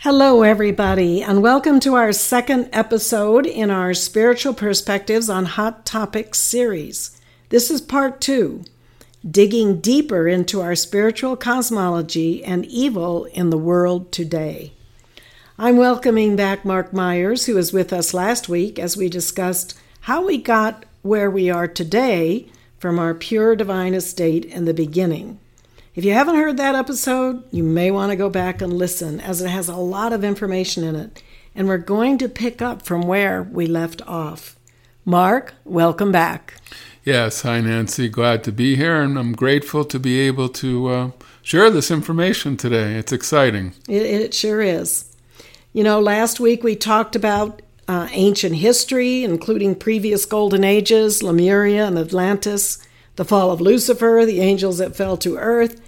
Hello, everybody, and welcome to our second episode in our Spiritual Perspectives on Hot Topics series. This is part 2, digging deeper into our spiritual cosmology and evil in the world today. I'm welcoming back Mark Myers, who was with us last week as we discussed how we got where we are today from our pure divine estate in the beginning. If you haven't heard that episode, you may want to go back and listen, as it has a lot of information in it, and we're going to pick up from where we left off. Mark, welcome back. Yes, hi Nancy, glad to be here, and I'm grateful to be able to share this information today. It's exciting. It sure is. You know, last week we talked about ancient history, including previous golden ages, Lemuria and Atlantis, the fall of Lucifer, the angels that fell to earth.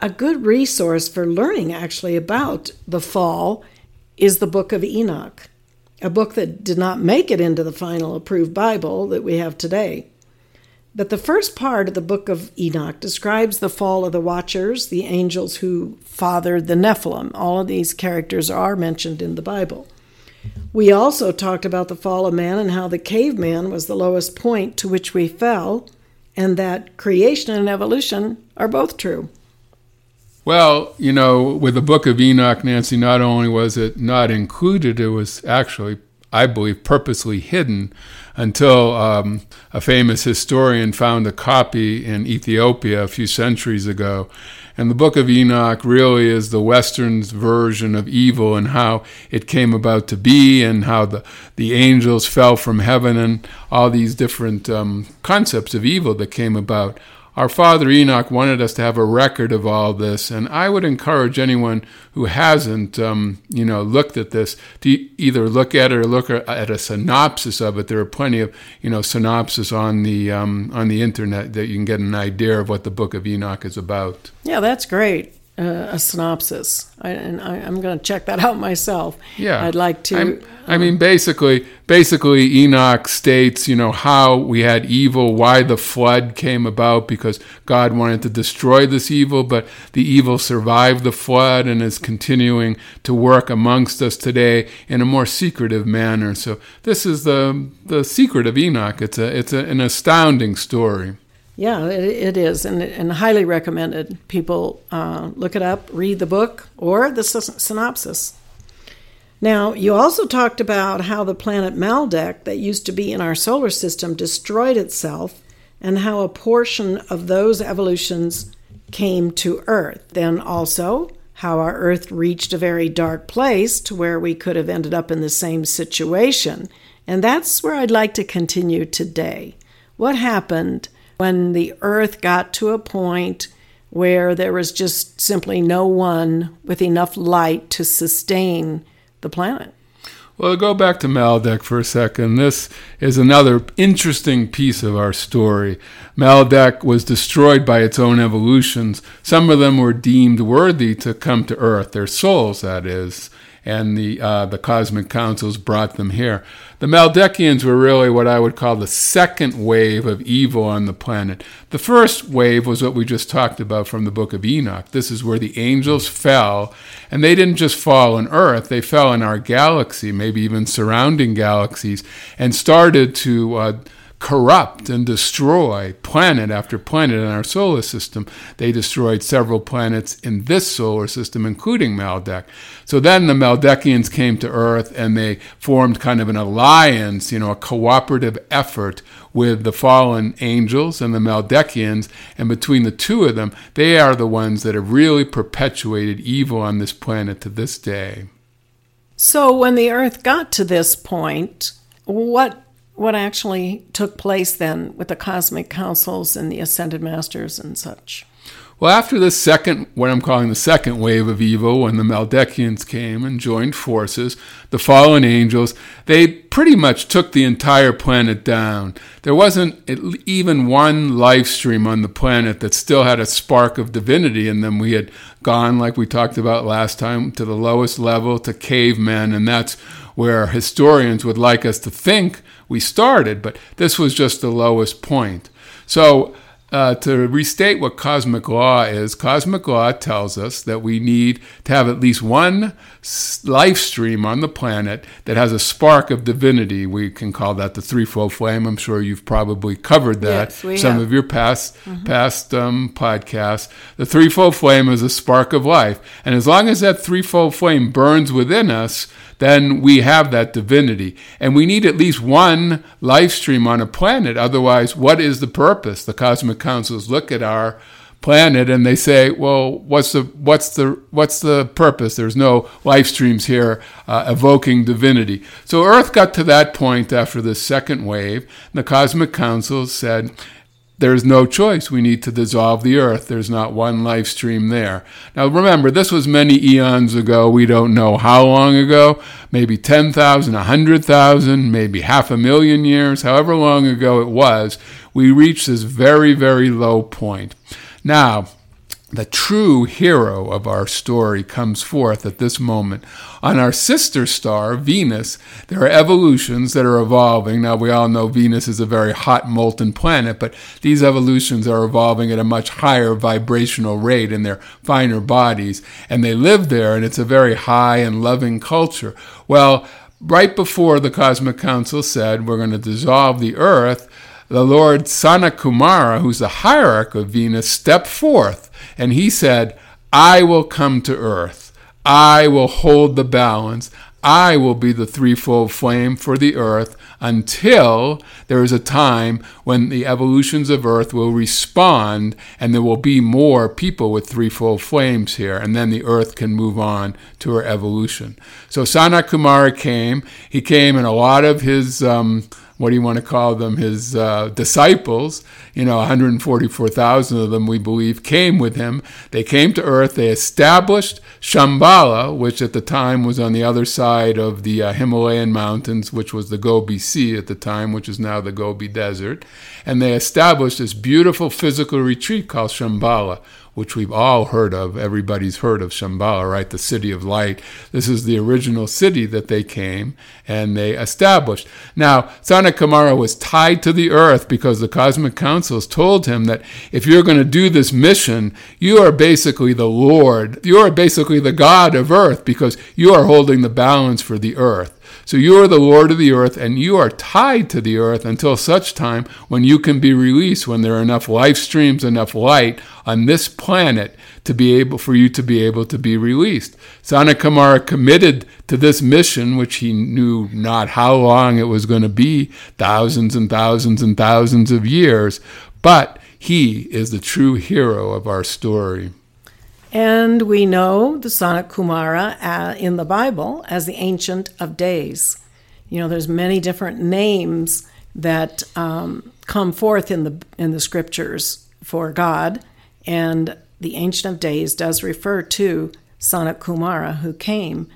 A good resource for learning actually about the fall is the Book of Enoch, a book that did not make it into the final approved Bible that we have today. But the first part of the Book of Enoch describes the fall of the Watchers, the angels who fathered the Nephilim. All of these characters are mentioned in the Bible. We also talked about the fall of man and how the caveman was the lowest point to which we fell, and that creation and evolution are both true. Well, you know, with the Book of Enoch, Nancy, not only was it not included, it was actually, I believe, purposely hidden until a famous historian found a copy in Ethiopia a few centuries ago. And the Book of Enoch really is the Western's version of evil and how it came about to be and how the angels fell from heaven and all these different concepts of evil that came about. Our father Enoch wanted us to have a record of all this, and I would encourage anyone who hasn't, looked at this to either look at it or look at a synopsis of it. There are plenty of, synopsis on the internet that you can get an idea of what the Book of Enoch is about. Yeah, that's great. A synopsis. I'm going to check that out myself. Yeah, I'd like to. Basically, Enoch states, how we had evil, why the flood came about, because God wanted to destroy this evil, but the evil survived the flood and is continuing to work amongst us today in a more secretive manner. So this is the secret of Enoch. It's an astounding story. Yeah, it is, and highly recommended. People look it up, read the book, or the synopsis. Now, you also talked about how the planet Maldek that used to be in our solar system destroyed itself, and how a portion of those evolutions came to Earth. Then also, how our Earth reached a very dark place to where we could have ended up in the same situation. And that's where I'd like to continue today. What happened when the Earth got to a point where there was just simply no one with enough light to sustain the planet? Well, go back to Maldek for a second. This is another interesting piece of our story. Maldek was destroyed by its own evolutions. Some of them were deemed worthy to come to Earth, their souls, that is, and the cosmic councils brought them here. The Maldekians were really what I would call the second wave of evil on the planet. The first wave was what we just talked about from the Book of Enoch. This is where the angels fell, and they didn't just fall on Earth, they fell in our galaxy, maybe even surrounding galaxies, and started to corrupt and destroy planet after planet in our solar system. They destroyed several planets in this solar system, including Maldek. So then the Maldekians came to Earth and they formed kind of an alliance, a cooperative effort with the fallen angels and the Maldekians. And between the two of them, they are the ones that have really perpetuated evil on this planet to this day. So when the Earth got to this point, what what actually took place then with the cosmic councils and the ascended masters and such? Well, after this second, what I'm calling the second wave of evil, when the Maldekians came and joined forces, the fallen angels, they pretty much took the entire planet down. There wasn't even one life stream on the planet that still had a spark of divinity in them. We had gone, like we talked about last time, to the lowest level, to cavemen, and that's where historians would like us to think we started, but this was just the lowest point. So, to restate what cosmic law is, cosmic law tells us that we need to have at least one life stream on the planet that has a spark of divinity. We can call that the threefold flame. I'm sure you've probably covered that. Yes, we some have. Of your past podcasts. The threefold flame is a spark of life. And as long as that threefold flame burns within us, then we have that divinity. And we need at least one life stream on a planet. Otherwise, what is the purpose? The cosmic councils look at our planet and they say, well, what's the purpose? There's no life streams here evoking divinity. So Earth got to that point after the second wave. And the cosmic councils said, there's no choice. We need to dissolve the Earth. There's not one life stream there. Now, remember, this was many eons ago. We don't know how long ago. Maybe 10,000, 100,000, maybe 500,000 years, however long ago it was. We reached this very, very low point. Now, the true hero of our story comes forth at this moment. On our sister star, Venus, there are evolutions that are evolving. Now, we all know Venus is a very hot, molten planet, but these evolutions are evolving at a much higher vibrational rate in their finer bodies, and they live there, and it's a very high and loving culture. Well, right before the Cosmic Council said, we're going to dissolve the Earth, the Lord Sanat Kumara, who's the hierarch of Venus, stepped forth, and he said, I will come to Earth. I will hold the balance. I will be the threefold flame for the Earth until there is a time when the evolutions of Earth will respond and there will be more people with threefold flames here, and then the Earth can move on to her evolution. So Sanat Kumara came. He came in a lot of his... what do you want to call them, his disciples, 144,000 of them, we believe, came with him. They came to Earth. They established Shambhala, which at the time was on the other side of the Himalayan mountains, which was the Gobi Sea at the time, which is now the Gobi Desert. And they established this beautiful physical retreat called Shambhala, which we've all heard of. Everybody's heard of Shambhala, right? The City of Light. This is the original city that they came and they established. Now, Sanat Kumara was tied to the Earth because the Cosmic Councils told him that if you're going to do this mission, you are basically the Lord. You are basically the God of Earth because you are holding the balance for the Earth. So you are the Lord of the Earth, and you are tied to the Earth until such time when you can be released, when there are enough life streams, enough light on this planet for you to be released. Sanat Kumara committed to this mission, which he knew not how long it was going to be, thousands and thousands and thousands of years, but he is the true hero of our story. And we know the Sanat Kumara in the Bible as the Ancient of Days. There's many different names that come forth in the scriptures for God, and the Ancient of Days does refer to Sanat Kumara, who came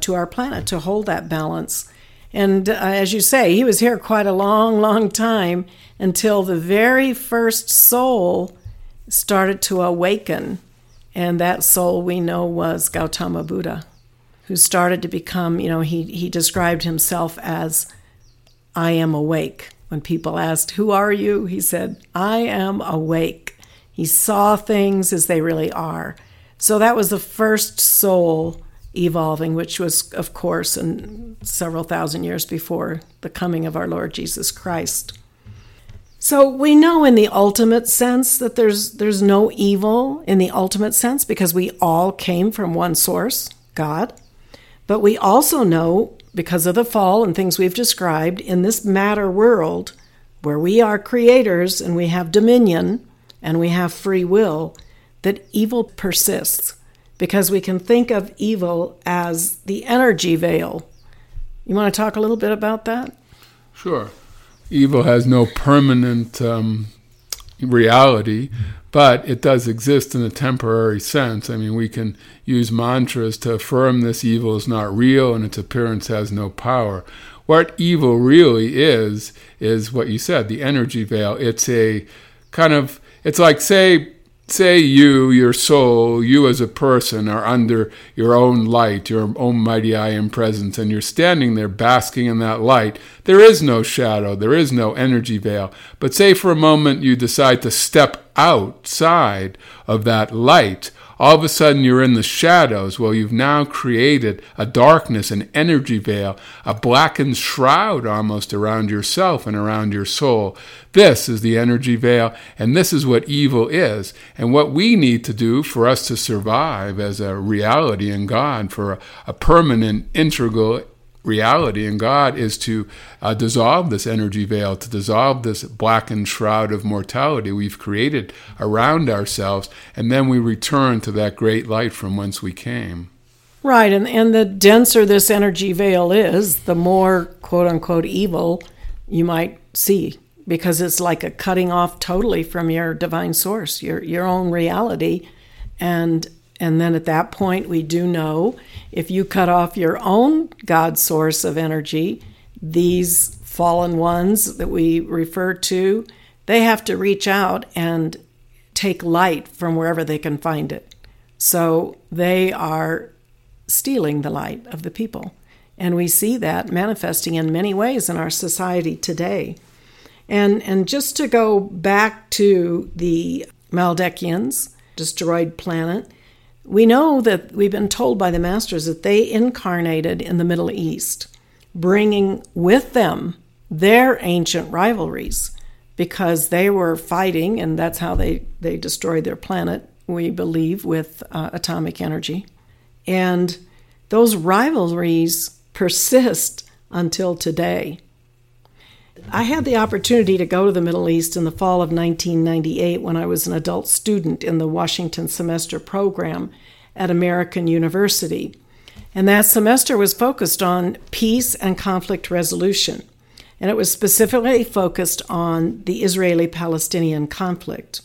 to our planet to hold that balance. And as you say, he was here quite a long, long time until the very first soul started to awaken. And that soul we know was Gautama Buddha, who started to become, he described himself as, I am awake. When people asked, who are you? He said, I am awake. He saw things as they really are. So that was the first soul evolving, which was, of course, in several thousand years before the coming of our Lord Jesus Christ. So we know in the ultimate sense that there's no evil in the ultimate sense because we all came from one source, God. But we also know, because of the fall and things we've described, in this matter world where we are creators and we have dominion and we have free will, that evil persists because we can think of evil as the energy veil. You want to talk a little bit about that? Sure. evil has no permanent reality, but it does exist in a temporary sense. I mean, we can use mantras to affirm this evil is not real and its appearance has no power. What evil really is what you said, the energy veil. It's a kind of, it's like, say you, your soul, you as a person are under your own light, your own mighty I am presence, and you're standing there basking in that light. There is no shadow. There is no energy veil. But say for a moment you decide to step outside of that light. All of a sudden you're in the shadows. Well, you've now created a darkness, an energy veil, a blackened shroud almost around yourself and around your soul. This is the energy veil, and this is what evil is. And what we need to do for us to survive as a reality in God, for a permanent, integral reality in God, is to dissolve this energy veil, to dissolve this blackened shroud of mortality we've created around ourselves, and then we return to that great light from whence we came. Right, and the denser this energy veil is, the more, quote-unquote, evil you might see, because it's like a cutting off totally from your divine source, your own reality, and then at that point, we do know if you cut off your own God source of energy, these fallen ones that we refer to, they have to reach out and take light from wherever they can find it. So they are stealing the light of the people. And we see that manifesting in many ways in our society today. And just to go back to the Maldekians, destroyed planet, we know that we've been told by the masters that they incarnated in the Middle East, bringing with them their ancient rivalries because they were fighting, and that's how they destroyed their planet, we believe, with atomic energy. And those rivalries persist until today. I had the opportunity to go to the Middle East in the fall of 1998 when I was an adult student in the Washington Semester Program at American University. And that semester was focused on peace and conflict resolution. And it was specifically focused on the Israeli-Palestinian conflict.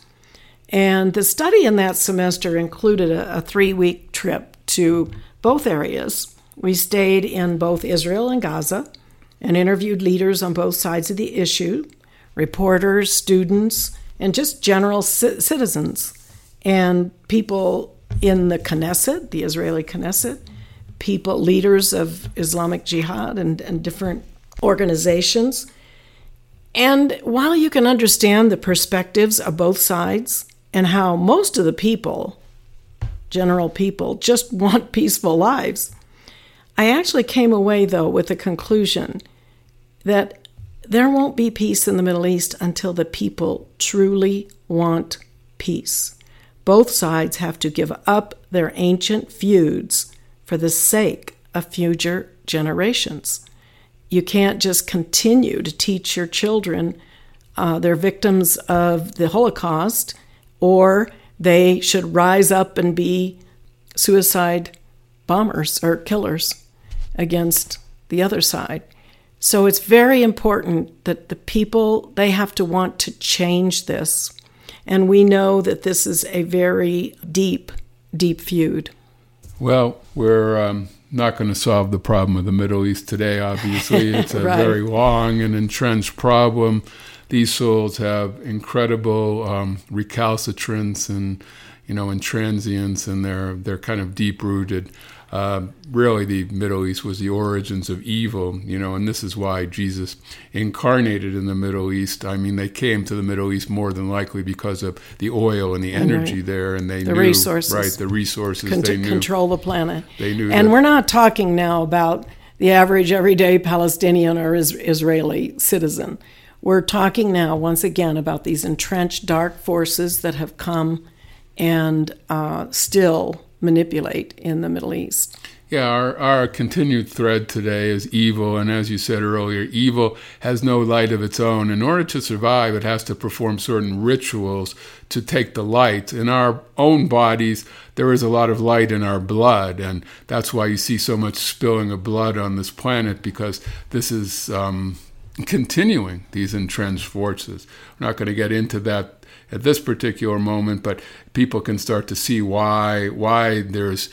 And the study in that semester included a 3-week trip to both areas. We stayed in both Israel and Gaza, and interviewed leaders on both sides of the issue, reporters, students, and just general citizens, and people in the Knesset, the Israeli Knesset, people, leaders of Islamic Jihad and different organizations. And while you can understand the perspectives of both sides and how most of the people, general people, just want peaceful lives, I actually came away, though, with the conclusion that there won't be peace in the Middle East until the people truly want peace. Both sides have to give up their ancient feuds for the sake of future generations. You can't just continue to teach your children they're victims of the Holocaust, or they should rise up and be suicide bombers or killers against the other side. So it's very important that the people, they have to want to change this. And we know that this is a very deep, deep feud. Well, we're not going to solve the problem of the Middle East today, obviously. It's a right. Very long and entrenched problem. These souls have incredible recalcitrance and, intransience, and they're kind of deep-rooted. Really, the Middle East was the origins of evil, and this is why Jesus incarnated in the Middle East. I mean, they came to the Middle East more than likely because of the oil and the energy there, and they knew, resources. Right, the resources, they knew. Control the planet. They knew. And we're not talking now about the average everyday Palestinian or Israeli citizen. We're talking now, once again, about these entrenched dark forces that have come and still manipulate in the Middle East. Yeah, our continued thread today is evil, and as you said earlier, evil has no light of its own. In order to survive, it has to perform certain rituals to take the light. In our own bodies, there is a lot of light in our blood, and that's why you see so much spilling of blood on this planet, because this is continuing these entrenched forces. We're not going to get into that at this particular moment, but people can start to see why there's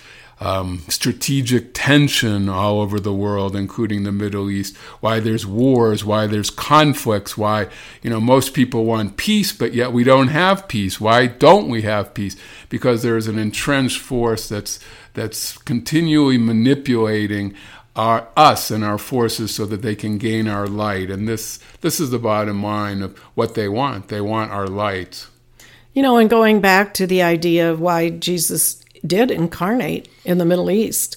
strategic tension all over the world, including the Middle East, why there's wars, why there's conflicts, why, you know, most people want peace, but yet we don't have peace. Why don't we have peace? Because there is an entrenched force that's continually manipulating us and our forces so that they can gain our light. And this is the bottom line of what they want. They want our light. You know, and going back to the idea of why Jesus did incarnate in the Middle East,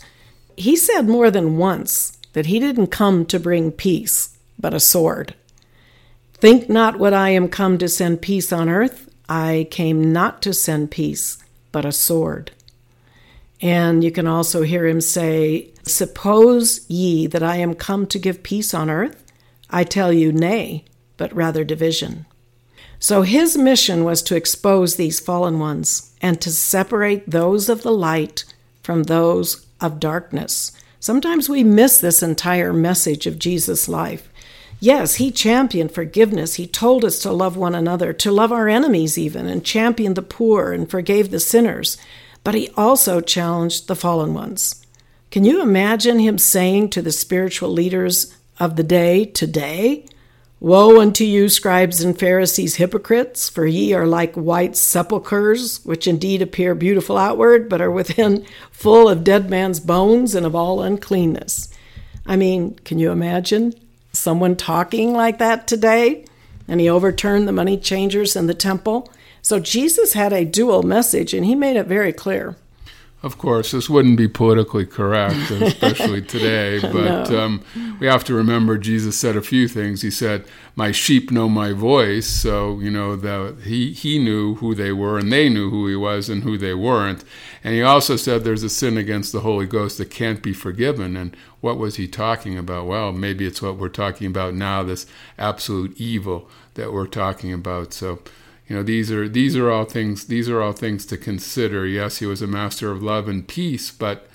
he said more than once that he didn't come to bring peace, but a sword. Think not what I am come to send peace on earth. I came not to send peace, but a sword. And you can also hear him say, suppose ye that I am come to give peace on earth? I tell you, nay, but rather division. So his mission was to expose these fallen ones and to separate those of the light from those of darkness. Sometimes we miss this entire message of Jesus' life. Yes, he championed forgiveness. He told us to love one another, to love our enemies even, and championed the poor and forgave the sinners. But he also challenged the fallen ones. Can you imagine him saying to the spiritual leaders of the day today, woe unto you, scribes and Pharisees, hypocrites, for ye are like white sepulchres, which indeed appear beautiful outward, but are within full of dead man's bones and of all uncleanness. I mean, can you imagine someone talking like that today? And he overturned the money changers in the temple. So Jesus had a dual message, and he made it very clear. Of course, this wouldn't be politically correct, especially today, but no. We have to remember Jesus said a few things. He said, my sheep know my voice, so you know he knew who they were, and they knew who he was and who they weren't. And he also said there's a sin against the Holy Ghost that can't be forgiven. And what was he talking about? Well, maybe it's what we're talking about now, this absolute evil that we're talking about. So, you know, these are all things to consider. Yes, he was a master of love and peace, but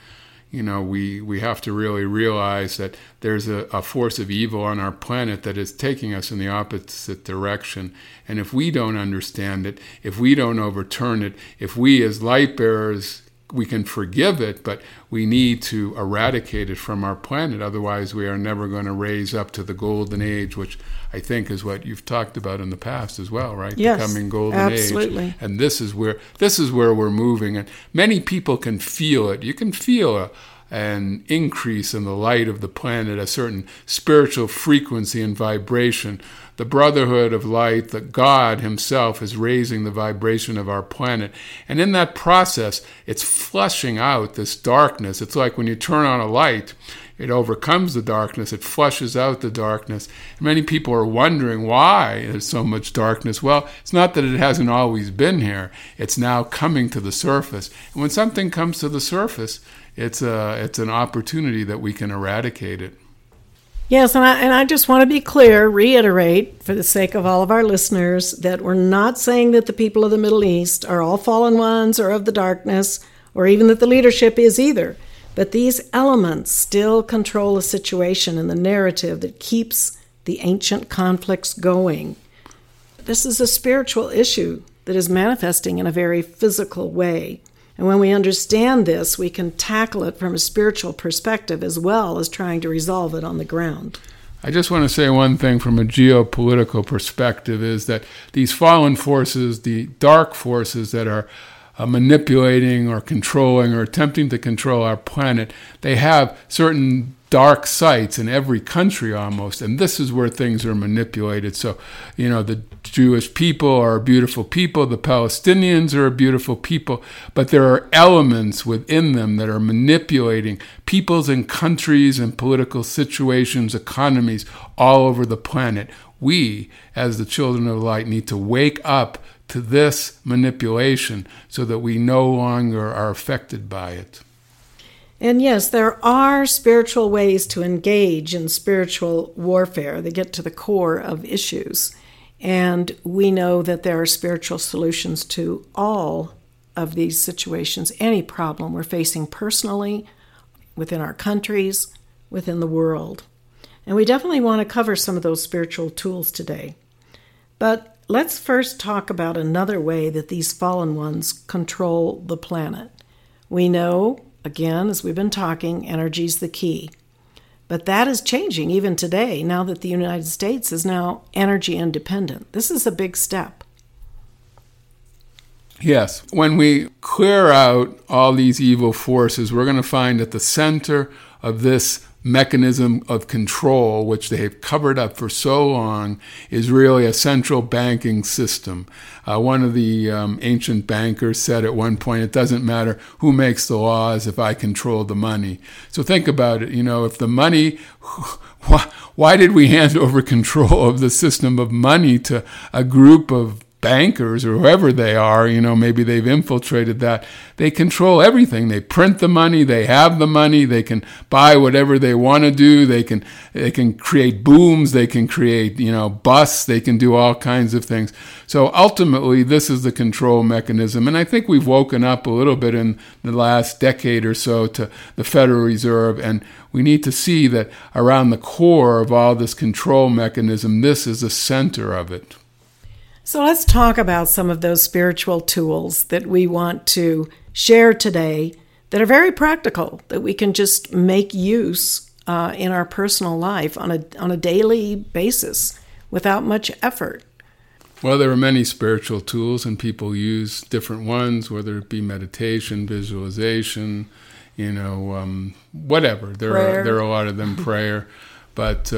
you know, we have to really realize that there's a force of evil on our planet that is taking us in the opposite direction. And if we don't understand it, if we don't overturn it, if we as light bearers, we can forgive it, but we need to eradicate it from our planet. Otherwise, we are never going to raise up to the golden age, which I think is what you've talked about in the past as well, right? Yes, becoming golden absolutely. Age. And this is where we're moving. And many people can feel it. You can feel an increase in the light of the planet, a certain spiritual frequency and vibration. The brotherhood of light, that God himself is raising the vibration of our planet. And in that process, it's flushing out this darkness. It's like when you turn on a light, it overcomes the darkness. It flushes out the darkness. And many people are wondering why there's so much darkness. Well, it's not that it hasn't always been here. It's now coming to the surface. And when something comes to the surface, it's an opportunity that we can eradicate it. Yes, and I just want to be clear, reiterate, for the sake of all of our listeners, that we're not saying that the people of the Middle East are all fallen ones or of the darkness, or even that the leadership is either. But these elements still control a situation and the narrative that keeps the ancient conflicts going. This is a spiritual issue that is manifesting in a very physical way. And when we understand this, we can tackle it from a spiritual perspective as well as trying to resolve it on the ground. I just want to say one thing from a geopolitical perspective is that these fallen forces, the dark forces that are manipulating or controlling or attempting to control our planet, they have certain dark sites in every country almost, and this is where things are manipulated. So, you know, the Jewish people are a beautiful people, the Palestinians are a beautiful people, but there are elements within them that are manipulating peoples and countries and political situations, economies all over the planet. We, as the children of light, need to wake up to this manipulation so that we no longer are affected by it. And yes, there are spiritual ways to engage in spiritual warfare. They get to the core of issues. And we know that there are spiritual solutions to all of these situations, any problem we're facing personally, within our countries, within the world. And we definitely want to cover some of those spiritual tools today. But let's first talk about another way that these fallen ones control the planet. We know, again, as we've been talking, energy's the key. But that is changing even today, now that the United States is now energy independent. This is a big step. Yes. When we clear out all these evil forces, we're going to find at the center of this mechanism of control, which they have covered up for so long, is really a central banking system. One of the ancient bankers said at one point, it doesn't matter who makes the laws if I control the money. So think about it. You know, if the money, why did we hand over control of the system of money to a group of bankers or whoever they are? You know, maybe they've infiltrated that. They control everything. They print the money. They have the money. They can buy whatever they want to do. They can create booms. They can create, you know, busts. They can do all kinds of things. So ultimately, this is the control mechanism. And I think we've woken up a little bit in the last decade or so to the Federal Reserve. And we need to see that around the core of all this control mechanism, this is the center of it. So let's talk about some of those spiritual tools that we want to share today that are very practical, that we can just make use in our personal life on a daily basis without much effort. Well, there are many spiritual tools, and people use different ones, whether it be meditation, visualization, you know, whatever. There are a lot of them, prayer, but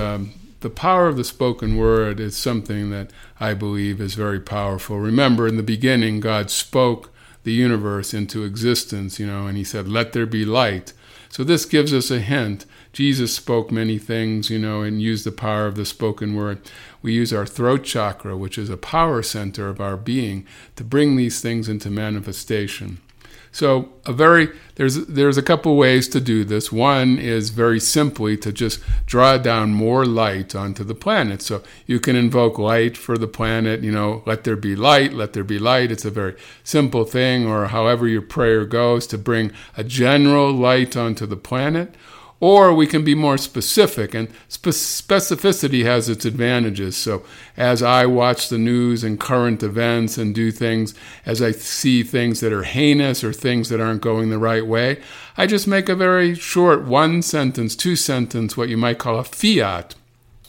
the power of the spoken word is something that I believe is very powerful. Remember, in the beginning, God spoke the universe into existence, you know, and he said, let there be light. So this gives us a hint. Jesus spoke many things, you know, and used the power of the spoken word. We use our throat chakra, which is a power center of our being, to bring these things into manifestation. So there's a couple ways to do this. One is very simply to just draw down more light onto the planet. So you can invoke light for the planet, you know, let there be light, let there be light. It's a very simple thing, or however your prayer goes, to bring a general light onto the planet. Or we can be more specific, and specificity has its advantages. So as I watch the news and current events and do things, as I see things that are heinous or things that aren't going the right way, I just make a very short one-sentence, two-sentence, what you might call a fiat.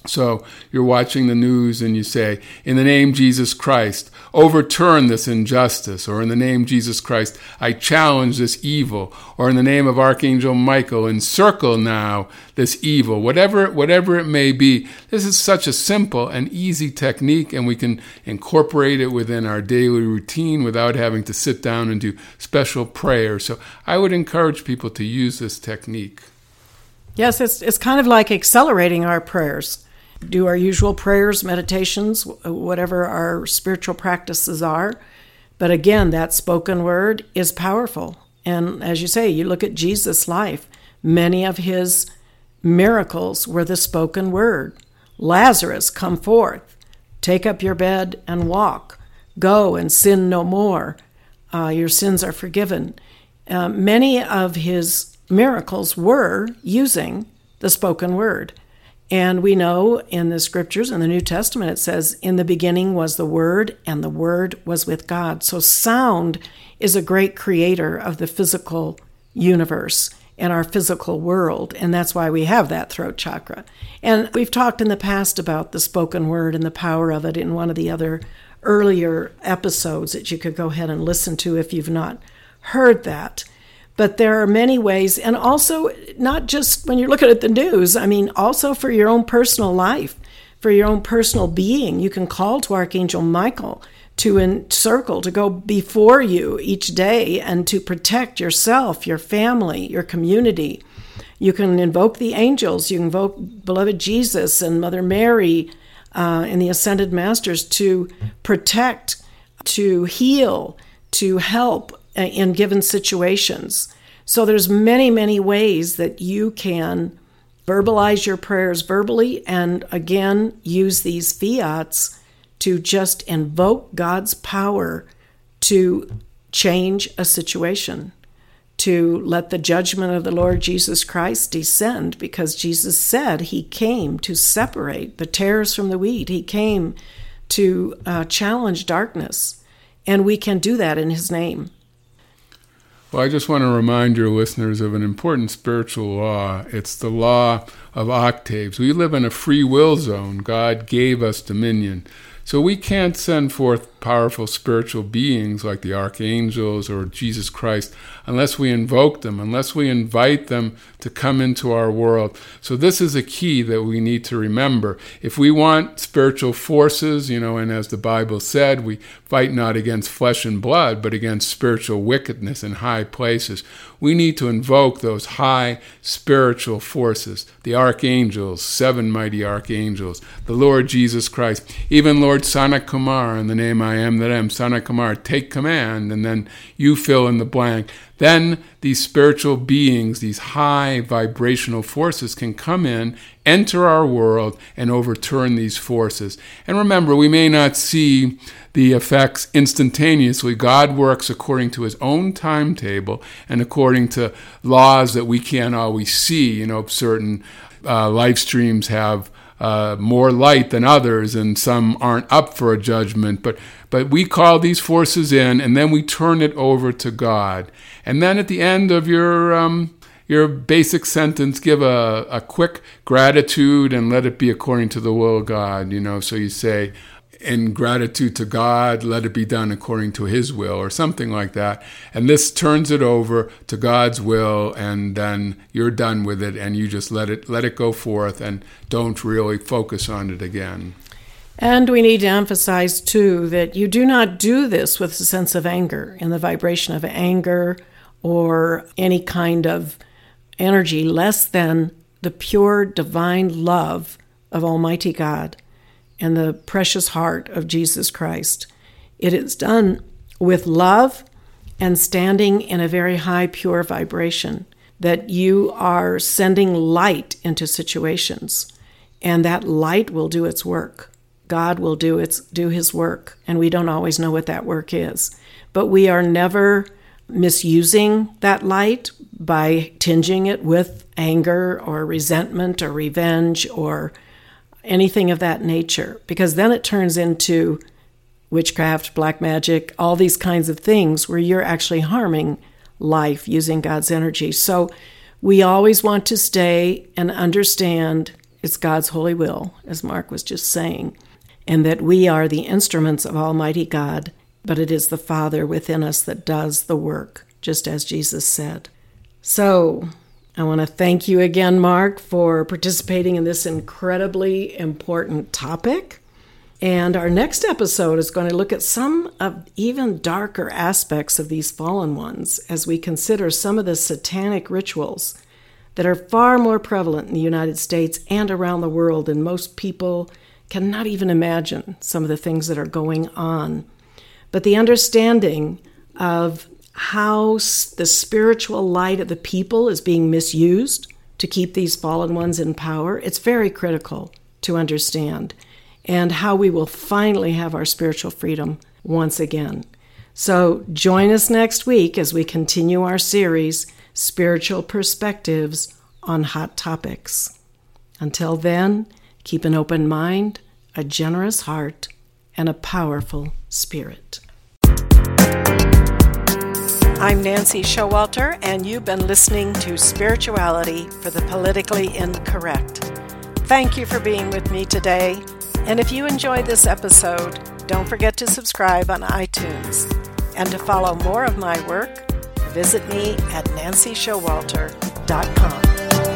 So you're watching the news and you say, in the name Jesus Christ, overturn this injustice, or in the name Jesus Christ, I challenge this evil, or in the name of Archangel Michael, encircle now this evil, whatever it may be. This is such a simple and easy technique, and we can incorporate it within our daily routine without having to sit down and do special prayer. So I would encourage people to use this technique. Yes, it's kind of like accelerating our prayers. Do our usual prayers, meditations, whatever our spiritual practices are. But again, that spoken word is powerful. And as you say, you look at Jesus' life, many of his miracles were the spoken word. Lazarus, come forth, take up your bed and walk, go and sin no more, your sins are forgiven. Many of his miracles were using the spoken word. And we know in the scriptures, in the New Testament, it says, in the beginning was the Word, and the Word was with God. So sound is a great creator of the physical universe and our physical world. And that's why we have that throat chakra. And we've talked in the past about the spoken word and the power of it in one of the other earlier episodes that you could go ahead and listen to if you've not heard that. But there are many ways, and also not just when you're looking at the news, I mean, also for your own personal life, for your own personal being. You can call to Archangel Michael to encircle, to go before you each day and to protect yourself, your family, your community. You can invoke the angels. You can invoke beloved Jesus and Mother Mary and the Ascended Masters to protect, to heal, to help in given situations. So there's many, many ways that you can verbalize your prayers verbally, and again, use these fiats to just invoke God's power to change a situation, to let the judgment of the Lord Jesus Christ descend, because Jesus said he came to separate the tares from the wheat. He came to challenge darkness, and we can do that in his name. Well, I just want to remind your listeners of an important spiritual law. It's the law of octaves. We live in a free will zone. God gave us dominion. So we can't send forth powerful spiritual beings like the archangels or Jesus Christ unless we invoke them, unless we invite them to come into our world. So this is a key that we need to remember. If we want spiritual forces, you know, and as the Bible said, we fight not against flesh and blood, but against spiritual wickedness in high places. We need to invoke those high spiritual forces, the archangels, seven mighty archangels, the Lord Jesus Christ, even Lord Sanat Kumara, in the name I am that I am, Sanat Kumara, take command, and then you fill in the blank. Then these spiritual beings, these high vibrational forces can come in, enter our world, and overturn these forces. And remember, we may not see the effects instantaneously. God works according to his own timetable and according to laws that we can't always see. You know, certain live streams have more light than others, and some aren't up for a judgment. But we call these forces in, and then we turn it over to God. And then at the end of your basic sentence, give a quick gratitude and let it be according to the will of God. You know, so you say, in gratitude to God, let it be done according to his will, or something like that. And this turns it over to God's will, and then you're done with it, and you just let it go forth and don't really focus on it again. And we need to emphasize, too, that you do not do this with a sense of anger, in the vibration of anger or any kind of energy less than the pure divine love of Almighty God and the precious heart of Jesus Christ. It is done with love and standing in a very high, pure vibration, that you are sending light into situations, and that light will do its work. God will do his work, and we don't always know what that work is. But we are never misusing that light by tinging it with anger or resentment or revenge or anything of that nature, because then it turns into witchcraft, black magic, all these kinds of things where you're actually harming life using God's energy. So we always want to stay and understand it's God's holy will, as Mark was just saying, and that we are the instruments of Almighty God, but it is the Father within us that does the work, just as Jesus said. So I want to thank you again, Mark, for participating in this incredibly important topic. And our next episode is going to look at some of even darker aspects of these fallen ones as we consider some of the satanic rituals that are far more prevalent in the United States and around the world, and most people cannot even imagine some of the things that are going on. But the understanding of how the spiritual light of the people is being misused to keep these fallen ones in power, it's very critical to understand, and how we will finally have our spiritual freedom once again. So join us next week as we continue our series, Spiritual Perspectives on Hot Topics. Until then, keep an open mind, a generous heart, and a powerful spirit. I'm Nancy Showalter, and you've been listening to Spirituality for the Politically Incorrect. Thank you for being with me today, and if you enjoyed this episode, don't forget to subscribe on iTunes. And to follow more of my work, visit me at nancyshowalter.com.